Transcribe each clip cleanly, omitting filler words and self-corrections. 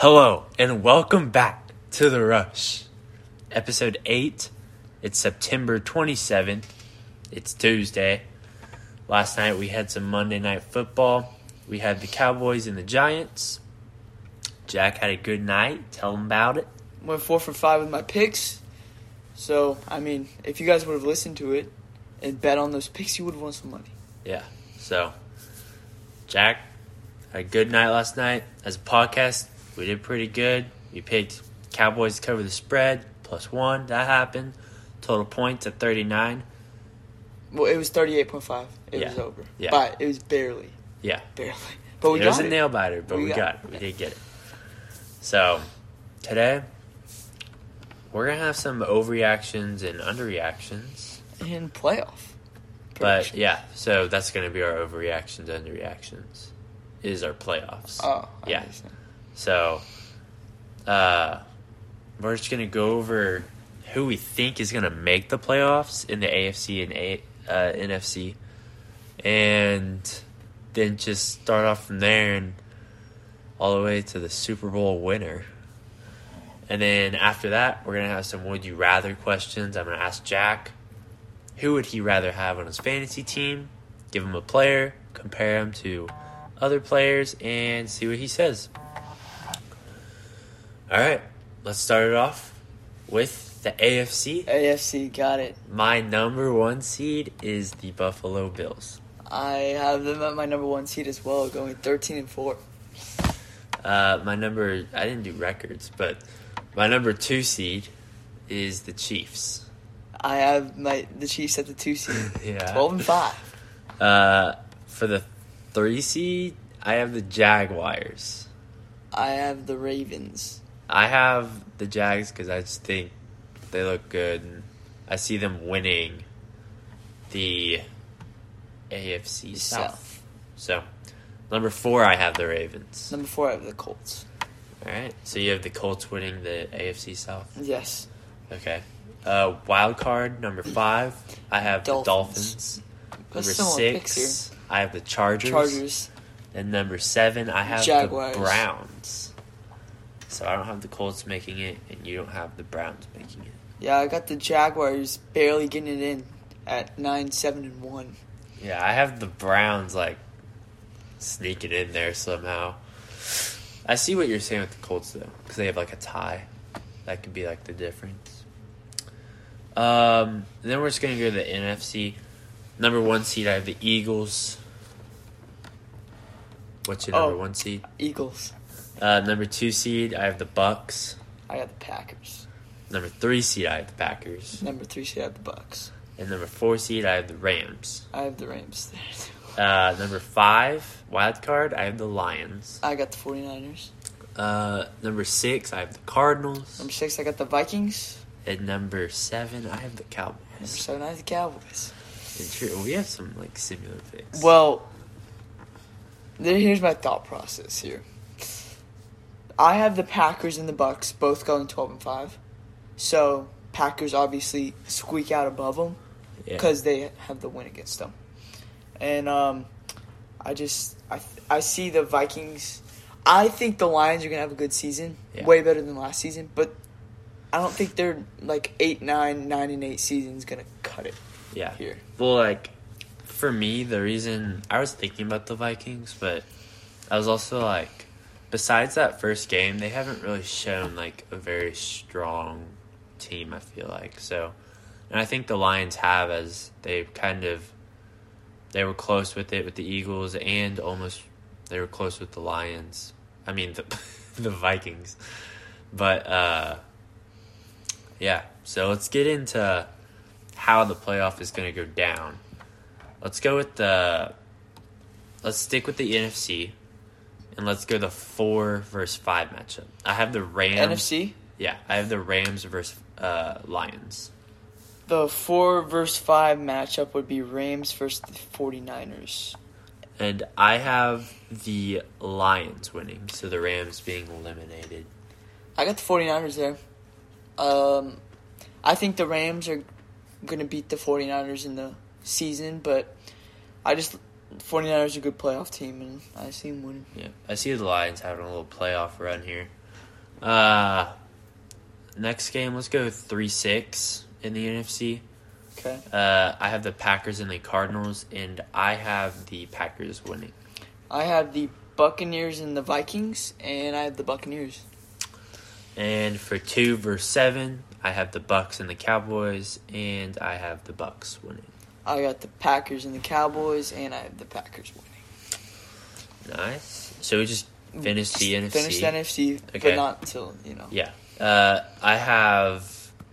Hello, and welcome back to The Rush. Episode 8, it's September 27th, it's Tuesday. Last night we had some Monday Night Football. We had the Cowboys and the Giants. Jack had a good night, tell them about it. Went 4 for 5 with my picks. So, I mean, if you guys would have listened to it and bet on those picks, you would have won some money. Yeah, so, Jack had a good night last night as a podcast. We did pretty good. We picked Cowboys to cover the spread, +1. That happened. Total points at 39. Well, it was 38.5. It was over. Yeah. But it was barely. Yeah. Barely. But we got it. It was a nail biter, but we got it. We did get it. So, today, we're going to have some overreactions and underreactions. And playoff. But, yeah. So, that's going to be our overreactions and underreactions. Is our playoffs. Oh, I understand. So, we're just going to go over who we think is going to make the playoffs in the AFC and NFC. And then just start off from there and all the way to the Super Bowl winner. And then after that, we're going to have some Would You Rather questions. I'm going to ask Jack, who would he rather have on his fantasy team? Give him a player, compare him to other players, and see what he says. All right, let's start it off with the AFC. AFC, got it. My number one seed is the Buffalo Bills. I have them at my number one seed as well, going 13-4. I didn't do records, but my number two seed is the Chiefs. I have the Chiefs at the 2 seed, 12-5. For the 3 seed, I have the Jaguars. I have the Ravens. I have the Jags because I just think they look good. And I see them winning the AFC South. So, number 4, I have the Ravens. Number 4, I have the Colts. All right. So, you have the Colts winning the AFC South? Yes. Okay. Wild card, number 5, I have the Dolphins. Number 6, I have the Chargers. And number 7, I have the Browns. So I don't have the Colts making it, and you don't have the Browns making it. Yeah, I got the Jaguars barely getting it in at 9-7-1. Yeah, I have the Browns, sneaking in there somehow. I see what you're saying with the Colts, though, because they have, a tie. That could be, the difference. Then we're just going to go to the NFC. Number 1 seed, I have the Eagles. What's your number 1 seed? Eagles. Number 2 seed, I have the Bucks. I got the Packers. Number 3 seed, I have the Packers. Number 3 seed, I have the Bucks. And number 4 seed, I have the Rams. I have the Rams there, too. Number 5, wild card, I have the Lions. I got the 49ers. Number 6, I have the Cardinals. Number 6, I got the Vikings. And number 7, I have the Cowboys. And true, we have some, similar picks. Well, here's my thought process here. I have the Packers and the Bucks both going 12-5. So, Packers obviously squeak out above them because they have the win against them. And I see the Vikings. I think the Lions are going to have a good season, way better than last season. But I don't think they're 8-9, 9-8 season's going to cut it here. Well, for me, the reason I was thinking about the Vikings, but I was also besides that first game, they haven't really shown, a very strong team, I feel like. So, and I think the Lions have, as they they were close with it with the Eagles and almost they were close with the Lions. I mean, the Vikings. But, so let's get into how the playoff is going to go down. Let's stick with the NFC. And let's go the 4 versus 5 matchup. I have the Rams. NFC? Yeah, I have the Rams versus Lions. The 4 versus 5 matchup would be Rams versus the 49ers. And I have the Lions winning, so the Rams being eliminated. I got the 49ers there. I think the Rams are going to beat the 49ers in the season, but 49ers are a good playoff team, and I see them winning. Yeah, I see the Lions having a little playoff run here. Next game, let's go 3-6 in the NFC. Okay. I have the Packers and the Cardinals, and I have the Packers winning. I have the Buccaneers and the Vikings, and I have the Buccaneers. And for 2-7, I have the Bucs and the Cowboys, and I have the Bucs winning. I got the Packers and the Cowboys, and I have the Packers winning. Nice. So we just finished the NFC. Finish the NFC, okay. But not until, you know. Yeah. I have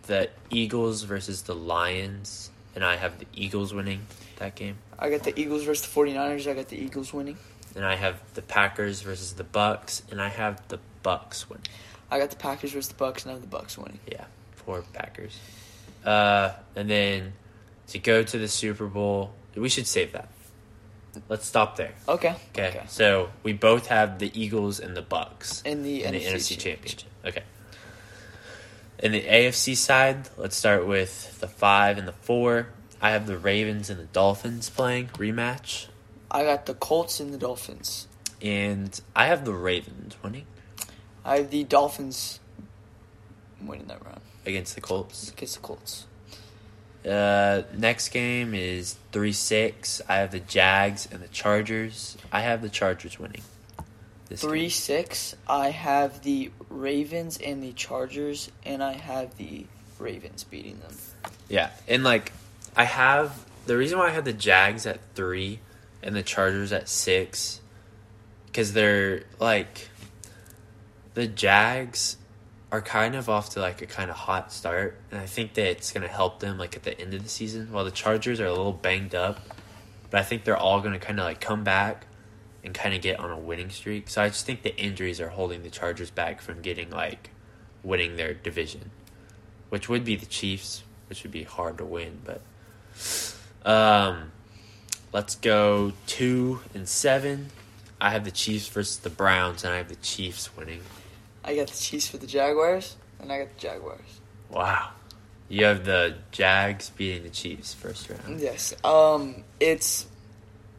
the Eagles versus the Lions, and I have the Eagles winning that game. I got the Eagles versus the 49ers. I got the Eagles winning. And I have the Packers versus the Bucs, and I have the Bucs winning. I got the Packers versus the Bucs, and I have the Bucs winning. Yeah, 4 Packers. And then to go to the Super Bowl, we should save that. Let's stop there. Okay. So we both have the Eagles and the Bucs in the NFC Championship. Okay. In the AFC side, let's start with the 5 and the 4. I have the Ravens and the Dolphins playing rematch. I got the Colts and the Dolphins. And I have the Ravens winning. I have the Dolphins winning that round. Against the Colts. Next game is 3-6. I have the Jags and the Chargers. I have the Chargers winning. 3-6. I have the Ravens and the Chargers, and I have the Ravens beating them. Yeah, and the reason why I have the Jags at 3 and the Chargers at 6, because they're the Jags are kind of off to a kind of hot start, and I think that it's going to help them at the end of the season, while the Chargers are a little banged up, but I think they're all going to kind of come back and kind of get on a winning streak. So I just think the injuries are holding the Chargers back from getting winning their division, which would be the Chiefs, which would be hard to win, but let's go 2-7. I have the Chiefs versus the Browns, and I have the Chiefs winning. I got the Chiefs for the Jaguars, and I got the Jaguars. Wow. You have the Jags beating the Chiefs first round. Yes. It's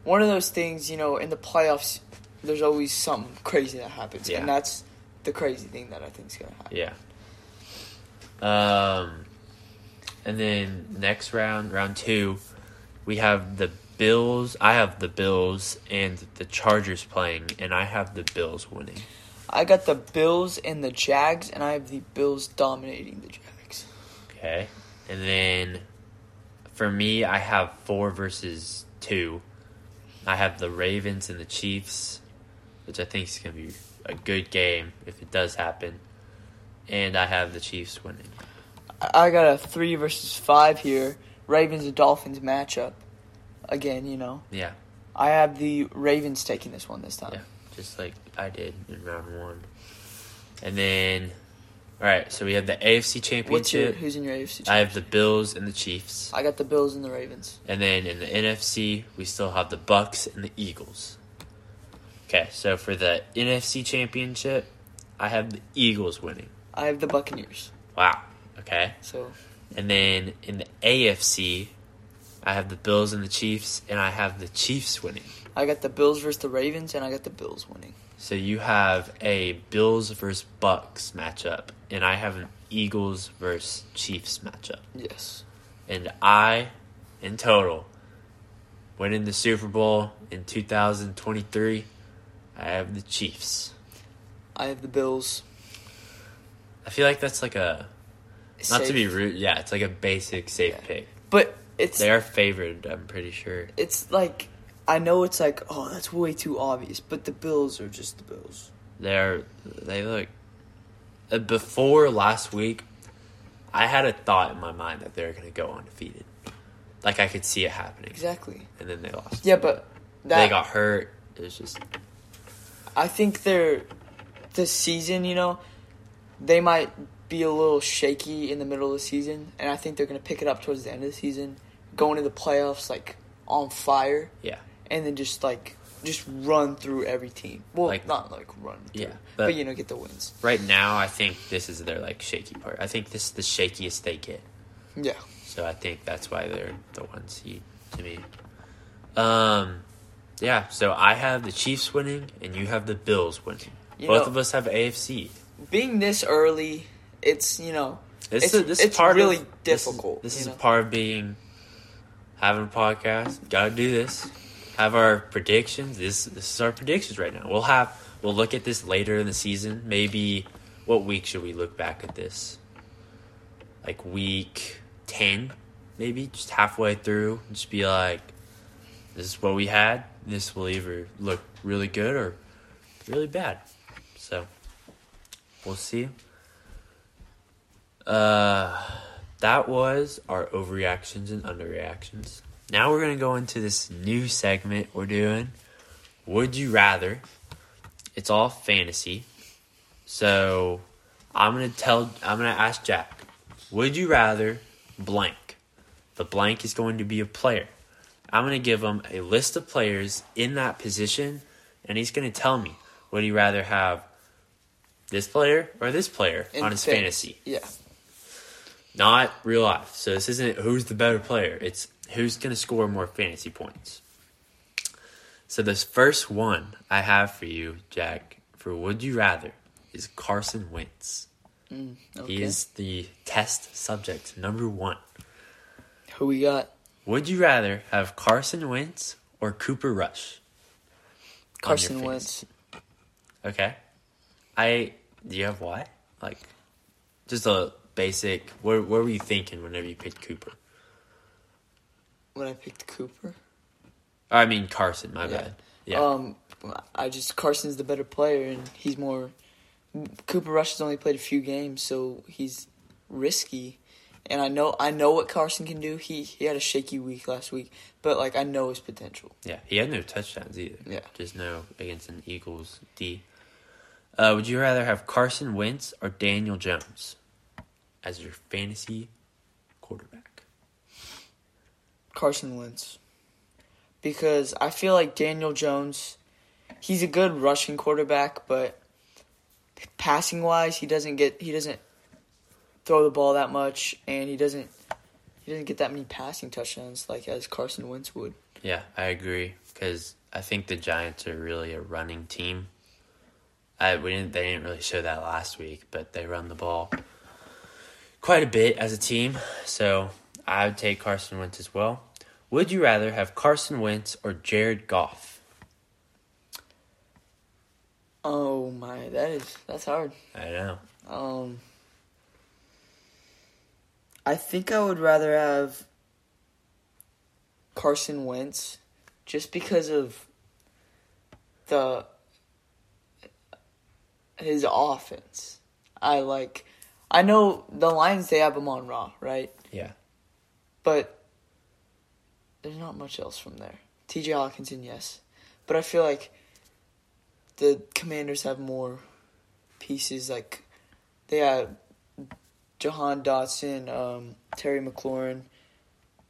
one of those things, in the playoffs, there's always something crazy that happens. Yeah. And that's the crazy thing that I think is going to happen. Yeah. And then next round, round 2, we have the Bills. I have the Bills and the Chargers playing, and I have the Bills winning. I got the Bills and the Jags, and I have the Bills dominating the Jags. Okay. And then for me, I have 4-2. I have the Ravens and the Chiefs, which I think is going to be a good game if it does happen. And I have the Chiefs winning. I got a 3-5 here. Ravens and Dolphins matchup. Again, Yeah. I have the Ravens taking this time. Yeah. Just like I did in round 1. And then, all right, so we have the AFC Championship. Who's in your AFC Championship? I have the Bills and the Chiefs. I got the Bills and the Ravens. And then in the NFC, we still have the Bucks and the Eagles. Okay, so for the NFC Championship, I have the Eagles winning. I have the Buccaneers. Wow, okay. So. And then in the AFC, I have the Bills and the Chiefs, and I have the Chiefs winning. I got the Bills versus the Ravens, and I got the Bills winning. So you have a Bills versus Bucks matchup, and I have an Eagles versus Chiefs matchup. Yes. And I, in total, went in the Super Bowl in 2023. I have the Chiefs. I have the Bills. I feel like that's not safe. To be rude. Yeah, it's a basic safe pick. But they are favored, I'm pretty sure. It's I know it's that's way too obvious, but the Bills are just the Bills. Before last week, I had a thought in my mind that they were going to go undefeated. I could see it happening. Exactly. And then they lost. Yeah, but they got hurt. It was just. I think this season, they might be a little shaky in the middle of the season, and I think they're going to pick it up towards the end of the season, going to the playoffs, on fire. Yeah. And then just run through every team. Well, not run through. Yeah. But get the wins. Right now, I think this is their, shaky part. I think this is the shakiest they get. Yeah. So I think that's why they're the one seed to me. Yeah, so I have the Chiefs winning, and you have the Bills winning. Both of us have AFC. being this early, it's, you know, it's really difficult. This is part of having a podcast. Gotta do this. Have our predictions. This is our predictions right now. We'll look at this later in the season. Maybe what week should we look back at this? Like week 10, maybe just halfway through. Just be like, this is what we had. This will either look really good or really bad. So we'll see. That was our overreactions and underreactions. Now we're going to go into this new segment we're doing. Would you rather? It's all fantasy. So I'm going to ask Jack, would you rather blank? The blank is going to be a player. I'm going to give him a list of players in that position, and he's going to tell me, would he rather have this player or this player on his fantasy? Yeah. Not real life. So this isn't who's the better player. It's who's going to score more fantasy points. So this first one I have for you, Jack, for would you rather, is Carson Wentz. Okay. He is the test subject number 1. Who we got? Would you rather have Carson Wentz or Cooper Rush? Carson Wentz. Okay. Do you have why? Like, just a basic, what were you thinking whenever you picked Cooper? When I picked Cooper? I mean Carson, my bad. Yeah. Carson's the better player, and he's more... Cooper Rush has only played a few games, so he's risky. And I know what Carson can do. He had a shaky week last week, but like I know his potential. Yeah, he had no touchdowns either. Yeah. Just no against an Eagles D. Would you rather have Carson Wentz or Daniel Jones as your fantasy quarterback? Carson Wentz. Because I feel like Daniel Jones, he's a good rushing quarterback, but passing wise, he doesn't throw the ball that much, and he doesn't get that many passing touchdowns like as Carson Wentz would. Yeah, I agree, because I think the Giants are really a running team. They didn't really show that last week, but they run the ball quite a bit as a team, so I would take Carson Wentz as well. Would you rather have Carson Wentz or Jared Goff? Oh my, that's hard. I know. I think I would rather have Carson Wentz just because of his offense. I know the Lions, they have him on Raw, right? Yeah. But there's not much else from there. TJ Hawkinson, yes. But I feel like the Commanders have more pieces. Like, they had Jahan Dotson, Terry McLaurin,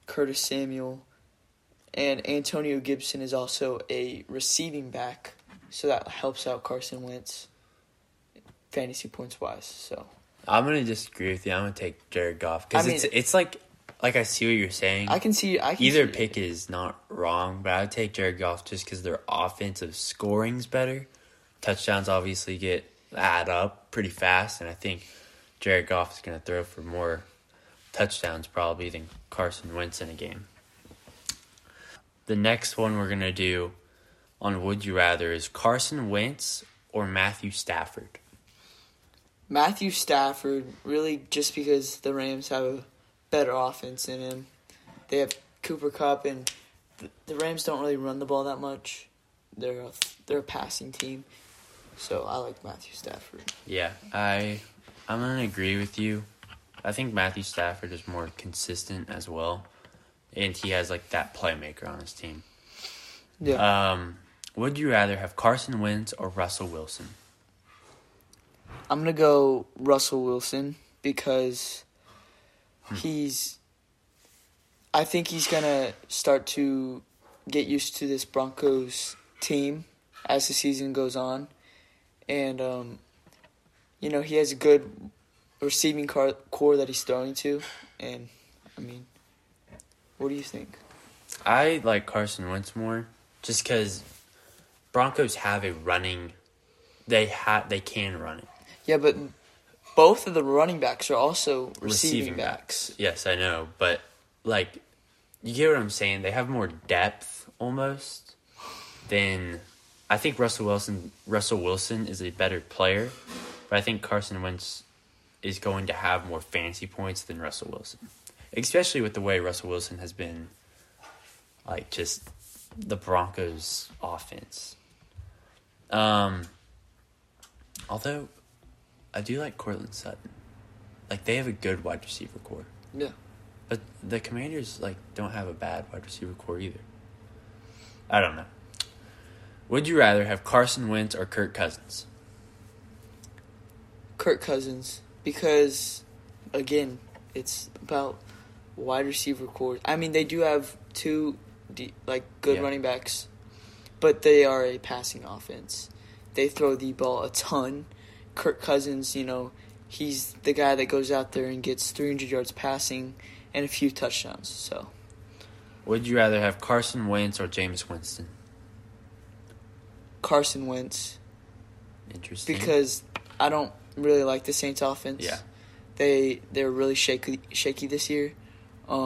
Curtis Samuel, and Antonio Gibson is also a receiving back, so that helps out Carson Wentz fantasy points-wise. So I'm going to disagree with you. I'm going to take Jared Goff because it's like I see what you're saying. Either pick is not wrong, but I would take Jared Goff just because their offensive scoring's better. Touchdowns obviously add up pretty fast, and I think Jared Goff is going to throw for more touchdowns probably than Carson Wentz in a game. The next one we're going to do on Would You Rather is Carson Wentz or Matthew Stafford. Matthew Stafford, really just because the Rams have a better offense in him. They have Cooper Kupp, and the Rams don't really run the ball that much. They're a passing team, so I like Matthew Stafford. Yeah, I'm gonna agree with you. I think Matthew Stafford is more consistent as well, and he has like that playmaker on his team. Yeah. Would you rather have Carson Wentz or Russell Wilson? I'm gonna go Russell Wilson because I think he's going to start to get used to this Broncos team as the season goes on. And, you know, he has a good receiving core that he's throwing to. And, I mean, what do you think? I like Carson Wentz more just because Broncos have a running – they can run it. Yeah, but both of the running backs are also receiving backs. Yes, I know. But, like, you get what I'm saying? They have more depth almost than... I think Russell Wilson is a better player, but I think Carson Wentz is going to have more fantasy points than Russell Wilson, especially with the way Russell Wilson has been, like, just the Broncos' offense. Although I do like Courtland Sutton. Like, they have a good wide receiver core. Yeah. But the Commanders, like, don't have a bad wide receiver core either. I don't know. Would you rather have Carson Wentz or Kirk Cousins? Kirk Cousins, because, again, it's about wide receiver core. I mean, they do have two, good running backs, but they are a passing offense. They throw the ball a ton. Kirk Cousins, you know, he's the guy that goes out there and gets 300 yards passing and a few touchdowns. So, would you rather have Carson Wentz or Jameis Winston? Carson Wentz. Interesting. Because I don't really like the Saints offense. Yeah. They're really shaky this year. I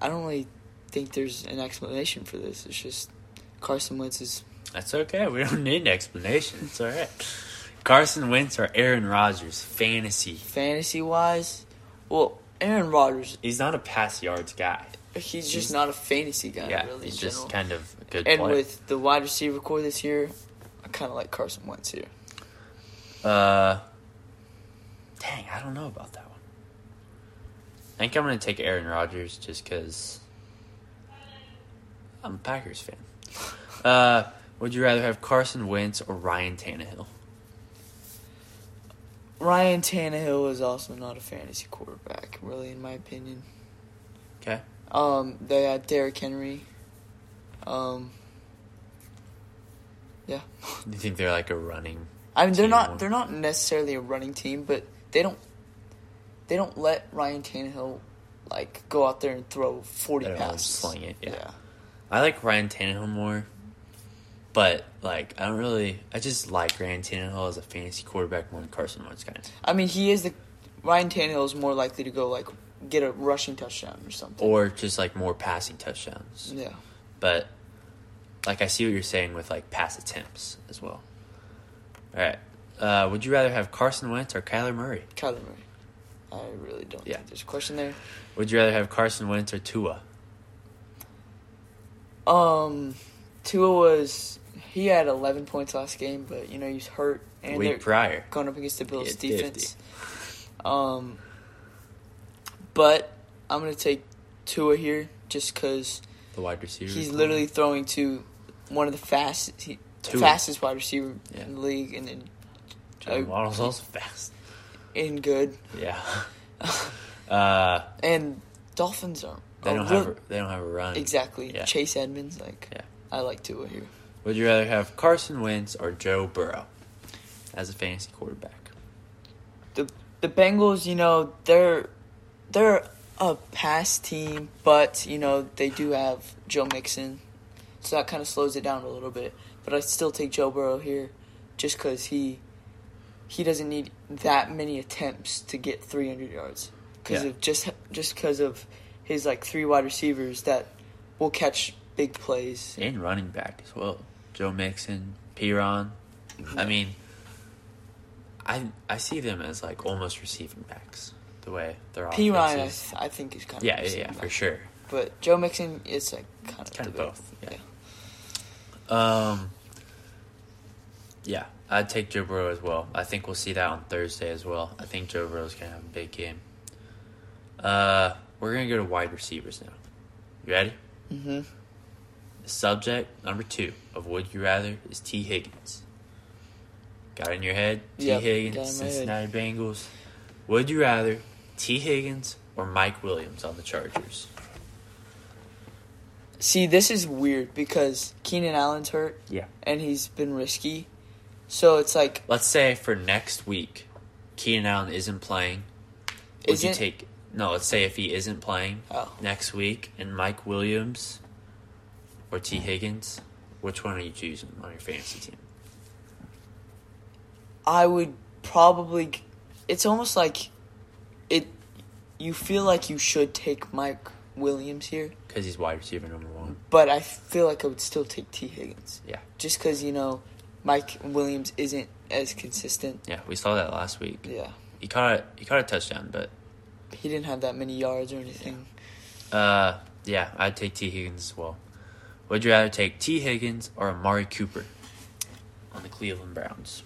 don't really think there's an explanation for this. It's just Carson Wentz is... That's okay. We don't need an explanation. It's all right. Carson Wentz or Aaron Rodgers? Fantasy. Fantasy-wise? Well, Aaron Rodgers... He's not a pass yards guy. He's just not a fantasy guy, really. He's just kind of a good player. And with the wide receiver core this year, I kind of like Carson Wentz here. Dang, I don't know about that one. I think I'm going to take Aaron Rodgers just because I'm a Packers fan. Would you rather have Carson Wentz or Ryan Tannehill? Ryan Tannehill is also not a fantasy quarterback, really, in my opinion. Okay. They had Derrick Henry. Yeah. Do you think they're like a running? I mean, they're not necessarily a running team, but they don't let Ryan Tannehill like go out there and throw 40 passes. Really sling it, yeah. I like Ryan Tannehill more, but like I just like Ryan Tannehill as a fantasy quarterback more than Carson Wentz kind of. I mean, Ryan Tannehill is more likely to go like get a rushing touchdown or something. Or just, like, more passing touchdowns. Yeah. But, like, I see what you're saying with, like, pass attempts as well. All right. Would you rather have Carson Wentz or Kyler Murray? Kyler Murray. I really don't think there's a question there. Would you rather have Carson Wentz or Tua? Tua he had 11 points last game, but, you know, he's hurt. And week prior. Going up against the Bills' defense. 50. But I'm going to take Tua here just because the wide receiver. He's literally throwing to one of the fastest wide receiver in the league. And then Jalen Waddle's also fast. And good. Yeah. And Dolphins aren't. They don't have a run. Exactly. Yeah. Chase Edmonds. I like Tua here. Would you rather have Carson Wentz or Joe Burrow as a fantasy quarterback? The Bengals, you know, They're a pass team, but, you know, they do have Joe Mixon. So that kind of slows it down a little bit. But I still take Joe Burrow here just because he doesn't need that many attempts to get 300 yards. Because of his, like, three wide receivers that will catch big plays. And running back as well. Joe Mixon, Piron. I mean, I see them as, like, almost receiving backs. The way they're all P. Ryan, I think, is kind of... Yeah, for sure. But Joe Mixon is, like, kind of both. Yeah. Yeah, I'd take Joe Burrow as well. I think we'll see that on Thursday as well. I think Joe Burrow's going to have a big game. We're going to go to wide receivers now. You ready? Mm-hmm. The subject number 2 of Would You Rather is T. Higgins. Got it in your head? Yep, T. Higgins, Cincinnati Bengals. Would you rather T. Higgins or Mike Williams on the Chargers? See, this is weird because Keenan Allen's hurt. Yeah. And he's been risky. So it's like... Let's say for next week, Keenan Allen isn't playing. No, let's say if he isn't playing next week and Mike Williams or T. Higgins, which one are you choosing on your fantasy team? I would probably, it's almost like it. You feel like you should take Mike Williams here. Because he's wide receiver number one. But I feel like I would still take T. Higgins. Yeah. Just because, you know, Mike Williams isn't as consistent. Yeah, we saw that last week. Yeah. He caught a touchdown, but... he didn't have that many yards or anything. Yeah, I'd take T. Higgins as well. Would you rather take T. Higgins or Amari Cooper on the Cleveland Browns?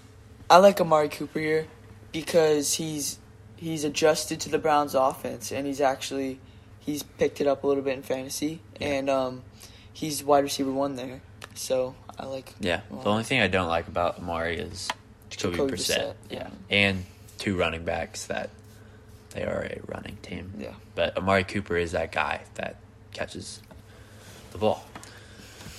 I like Amari Cooper here because he's adjusted to the Browns' offense, and he's picked it up a little bit in fantasy, and he's wide receiver one there. So I like. Yeah, the only thing I don't like about Amari is Jacoby Brissett. Yeah, and two running backs that they are a running team. Yeah, but Amari Cooper is that guy that catches the ball.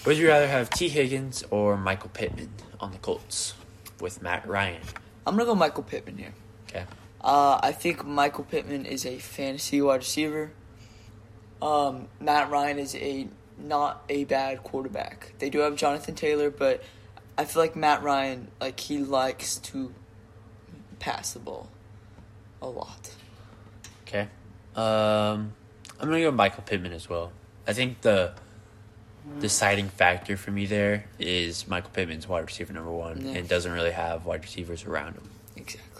Would you rather have T. Higgins or Michael Pittman on the Colts with Matt Ryan? I'm gonna go Michael Pittman here. Okay. I think Michael Pittman is a fantasy wide receiver. Matt Ryan is not a bad quarterback. They do have Jonathan Taylor, but I feel like Matt Ryan, like, he likes to pass the ball a lot. Okay. I'm going to go Michael Pittman as well. I think the deciding factor for me there is Michael Pittman's wide receiver number one and doesn't really have wide receivers around him. Exactly.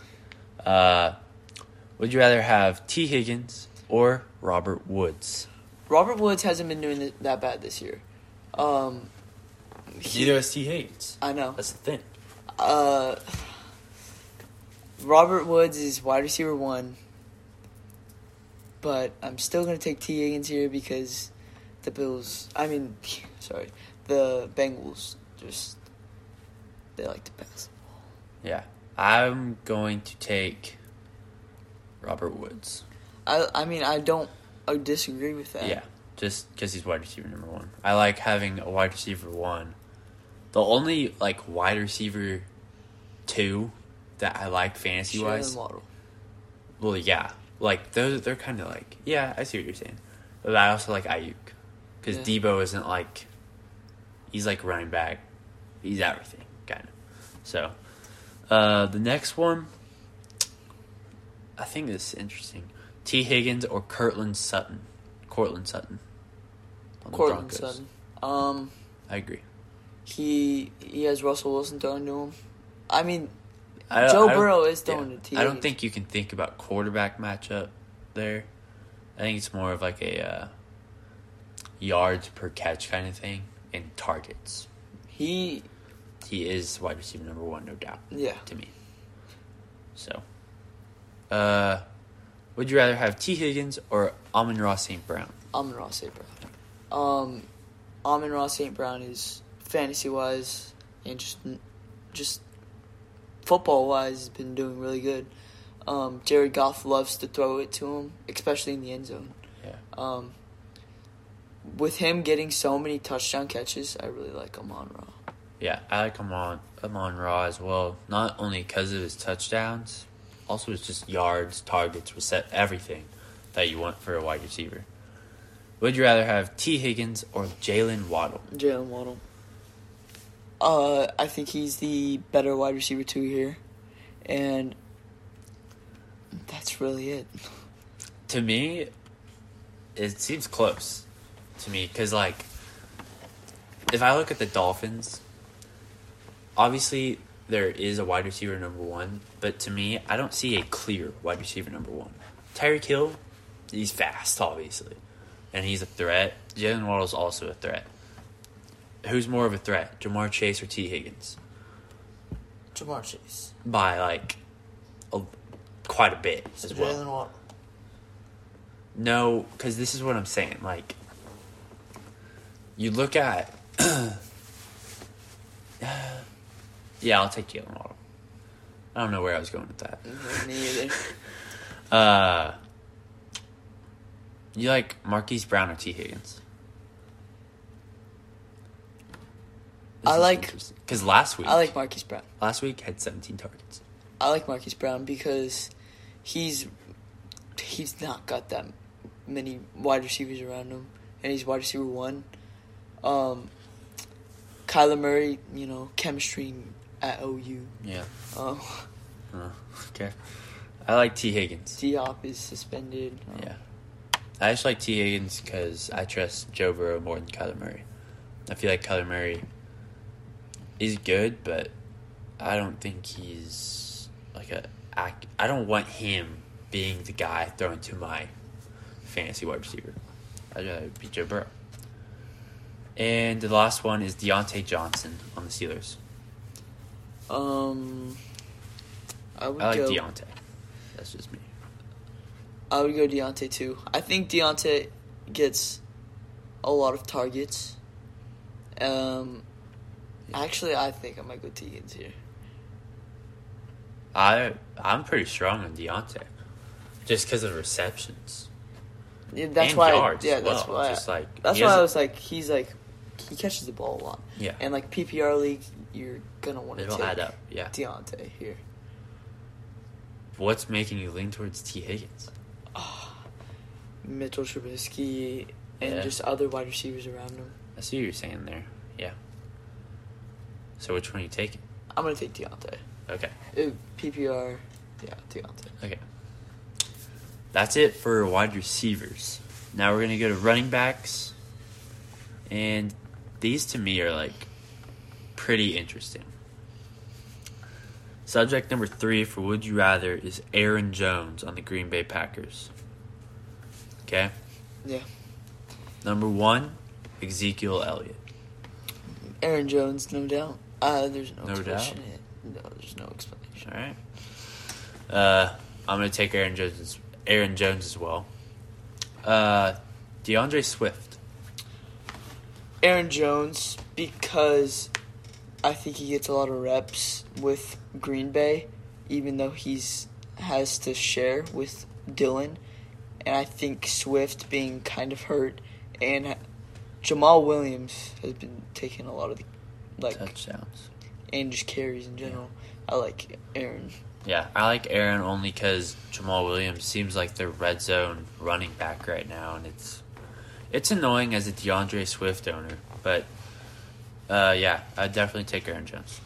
Would you rather have T. Higgins or Robert Woods? Robert Woods hasn't been doing that bad this year. Neither has T. Higgins. I know. That's the thing. Robert Woods is wide receiver one, but I'm still going to take T. Higgins here because the Bengals just, they like to pass the ball. Yeah. I'm going to take Robert Woods. I don't disagree with that. Yeah, just because he's wide receiver number one. I like having a wide receiver one. The only, like, wide receiver two that I like fantasy-wise. Jalen Waddle. Well, yeah. Like, they're kind of like, yeah, I see what you're saying. But I also like Ayuk. Because Debo isn't, like, he's, like, running back. He's everything, kind of. So... the next one, I think this is interesting. T. Higgins or Courtland Sutton? Courtland Sutton. Courtland Sutton. I agree. He has Russell Wilson throwing to him. I mean, Joe Burrow is throwing to T. Higgins. I don't think you can think about quarterback matchup there. I think it's more of like a yards per catch kind of thing and targets. He is wide receiver number one, no doubt. Yeah. To me. So. Would you rather have T. Higgins or Amon-Ra St. Brown? Amon-Ra St. Brown. Amon-Ra St. Brown is fantasy-wise and just football-wise has been doing really good. Jared Goff loves to throw it to him, especially in the end zone. Yeah. With him getting so many touchdown catches, I really like Amon-Ra. Yeah, I like Amon-Ra as well. Not only because of his touchdowns, also it's just yards, targets, reset, everything that you want for a wide receiver. Would you rather have T. Higgins or Jalen Waddle? Jalen Waddle. I think he's the better wide receiver too here, and that's really it. To me, it seems close to me because, like, if I look at the Dolphins. Obviously, there is a wide receiver number one, but to me, I don't see a clear wide receiver number one. Tyreek Hill, he's fast, obviously, and he's a threat. Jalen Waddle's also a threat. Who's more of a threat, Jamar Chase or T. Higgins? Jamar Chase. By, like, quite a bit as well. Jalen Waddle. No, because this is what I'm saying. Like, you look at... Yeah, I'll take Jalen Waddle. I don't know where I was going with that. Me either. You like Marquise Brown or T. Higgins? I like... because last week... I like Marquise Brown. Last week had 17 targets. I like Marquise Brown because he's not got that many wide receivers around him. And he's wide receiver one. Kyler Murray, you know, chemistry... at OU. Yeah. Okay. I like T. Higgins. Diop is suspended. Yeah. I just like T. Higgins because I trust Joe Burrow more than Kyler Murray. I feel like Kyler Murray is good, but I don't think he's like a... I don't want him being the guy thrown to my fantasy wide receiver. I'd rather be Joe Burrow. And the last one is Deontay Johnson on the Steelers. I would go Deontay. That's just me. I would go Deontay too. I think Deontay gets a lot of targets. Actually, I think I might go T. Higgins here. I'm pretty strong on Deontay, just because of receptions. Yeah, that's and why. Yards that's why. That's why I was like, he catches the ball a lot. Yeah, and like PPR league, you're gonna want to take add up. Yeah, Deontay here. What's making you lean towards T. Higgins? Mitchell Trubisky and just other wide receivers around him. I see what you're saying there. Yeah. So which one are you taking? I'm gonna take Deontay. Okay. PPR, Deontay. Okay. That's it for wide receivers. Now we're gonna go to running backs, and these to me are like pretty interesting. Subject number 3 for Would You Rather is Aaron Jones on the Green Bay Packers. Okay? Yeah. Number 1, Ezekiel Elliott. Aaron Jones, no doubt. There's no explanation. No, there's no explanation. All right. I'm going to take Aaron Jones as well. DeAndre Swift. Aaron Jones, because I think he gets a lot of reps with Green Bay, even though has to share with Dylan. And I think Swift being kind of hurt, and Jamal Williams has been taking a lot of the touchdowns and just carries in general. I like Aaron. Yeah, I like Aaron only because Jamal Williams seems like their red zone running back right now, and it's annoying as a DeAndre Swift owner, but. I'd definitely take Aaron Jones.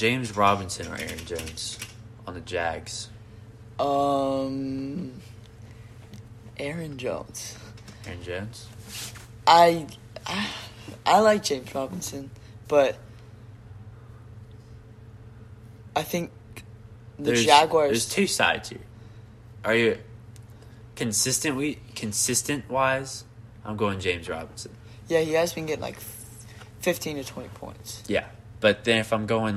James Robinson or Aaron Jones on the Jags? Aaron Jones. Aaron Jones? I like James Robinson, but I think there's Jaguars... There's two sides here. Are you consistent-wise? I'm going James Robinson. Yeah, he has been getting 15 to 20 points. Yeah. But then if I'm going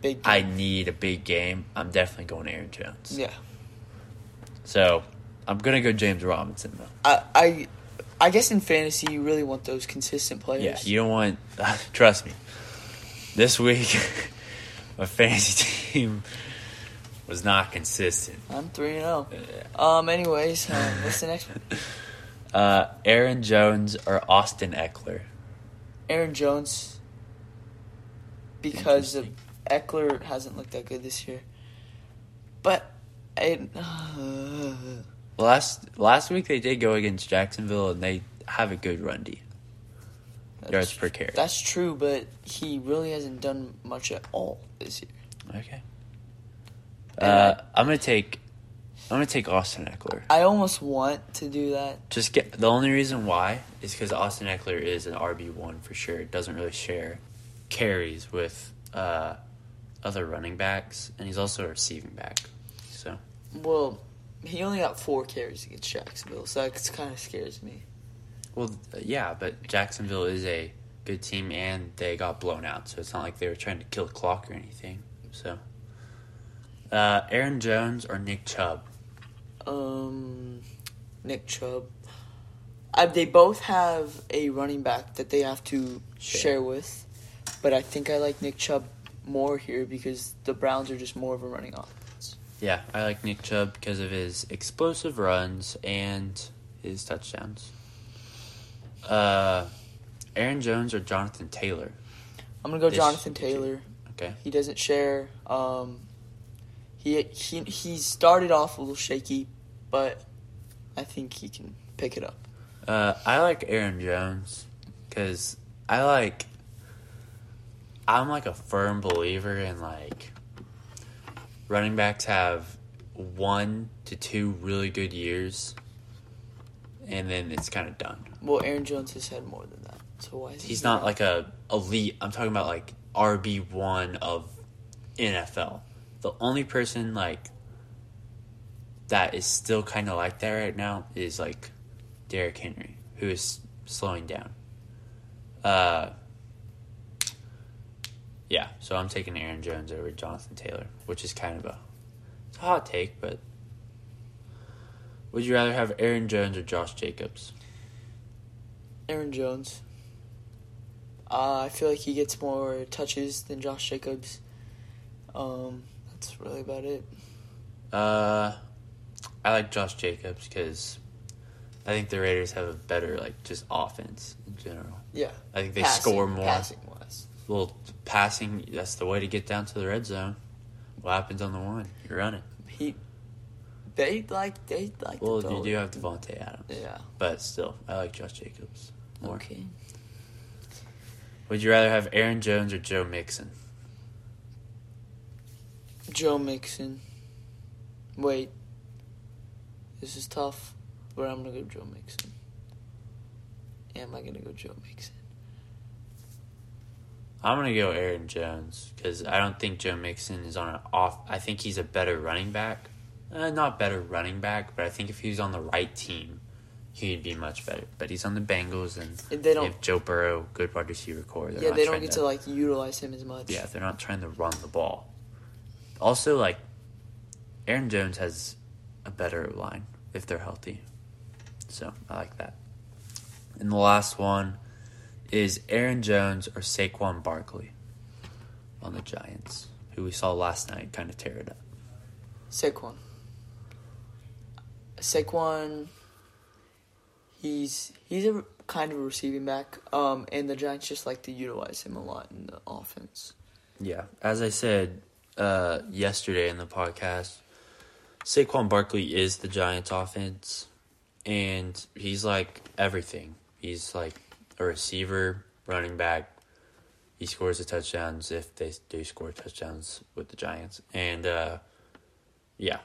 big game. I need a big game, I'm definitely going Aaron Jones. Yeah. So I'm going to go James Robinson, though. I guess in fantasy you really want those consistent players. Yeah, you don't want – trust me. This week my fantasy team was not consistent. I'm 3-0. Anyways, what's the next one? Aaron Jones or Austin Eckler? Aaron Jones, because Eckler hasn't looked that good this year. But last week they did go against Jacksonville, and they have a good run D. Yards per carry. That's true, but he really hasn't done much at all this year. Okay. I'm gonna take Austin Eckler. I almost want to do that. The only reason why is because Austin Eckler is an RB1 for sure. It doesn't really share carries with other running backs, and he's also a receiving back. So. Well, he only got 4 carries against Jacksonville, so that kind of scares me. Well, yeah, but Jacksonville is a good team, and they got blown out, so it's not like they were trying to kill the clock or anything. So, Aaron Jones or Nick Chubb? Nick Chubb. They both have a running back that they have to share with, but I think I like Nick Chubb more here because the Browns are just more of a running offense. Yeah, I like Nick Chubb because of his explosive runs and his touchdowns. Aaron Jones or Jonathan Taylor? I'm going to go Jonathan Taylor. Okay. He doesn't share. He started off a little shaky, but I think he can pick it up. I like Aaron Jones because I'm a firm believer in running backs have 1 to 2 really good years, and then it's kind of done. Well, Aaron Jones has had more than that, so why is he... He's not like a elite. I'm talking about like RB1 of NFL. The only person like that is still kind of like that right now is like Derrick Henry, who is slowing down. Yeah, so I'm taking Aaron Jones over Jonathan Taylor, which is kind of a hot take, but would you rather have Aaron Jones or Josh Jacobs? Aaron Jones. I feel like he gets more touches than Josh Jacobs. That's really about it. I like Josh Jacobs because I think the Raiders have a better, like, just offense in general. Yeah. I think they score more. Passing-wise. Well, passing, that's the way to get down to the red zone. What happens on the one? You run it. They like well, you do have Devontae Adams. Yeah. But still, I like Josh Jacobs more. Okay. Would you rather have Aaron Jones or Joe Mixon? Joe Mixon. Wait. This is tough, but I'm going to go Joe Mixon. Am I going to go Joe Mixon? I'm going to go Aaron Jones because I don't think Joe Mixon is on an off. I think he's a better running back. Not better running back, but I think if he was on the right team, he'd be much better. But he's on the Bengals, and they have Joe Burrow, good wide receiver core. Yeah, they don't get to like utilize him as much. Yeah, they're not trying to run the ball. Also, like, Aaron Jones has a better line if they're healthy. So, I like that. And the last one is Aaron Jones or Saquon Barkley on the Giants, who we saw last night kind of tear it up. Saquon, he's a kind of a receiving back, and the Giants just like to utilize him a lot in the offense. Yeah, as I said yesterday in the podcast, Saquon Barkley is the Giants' offense, and he's like everything. He's like a receiver, running back. He scores the touchdowns if they do score touchdowns with the Giants, and yeah.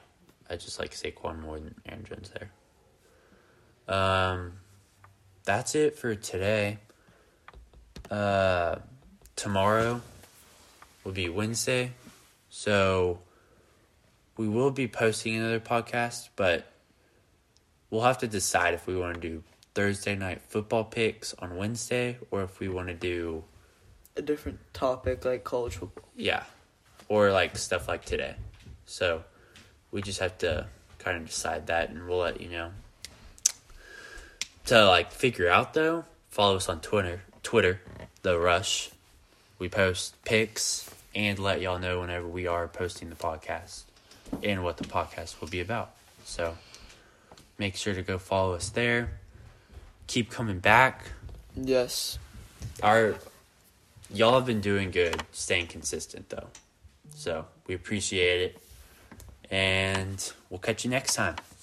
I just like Saquon more than Aaron Jones there. That's it for today. Tomorrow will be Wednesday, so we will be posting another podcast, but we'll have to decide if we want to do Thursday night football picks on Wednesday or if we want to do a different topic like college football. Yeah, or like stuff like today. So we just have to kind of decide that, and we'll let you know. To, like, figure out, though, follow us on Twitter, The Rush. We post pics and let y'all know whenever we are posting the podcast and what the podcast will be about. So make sure to go follow us there. Keep coming back. Yes. Y'all have been doing good, staying consistent, though. So we appreciate it. And we'll catch you next time.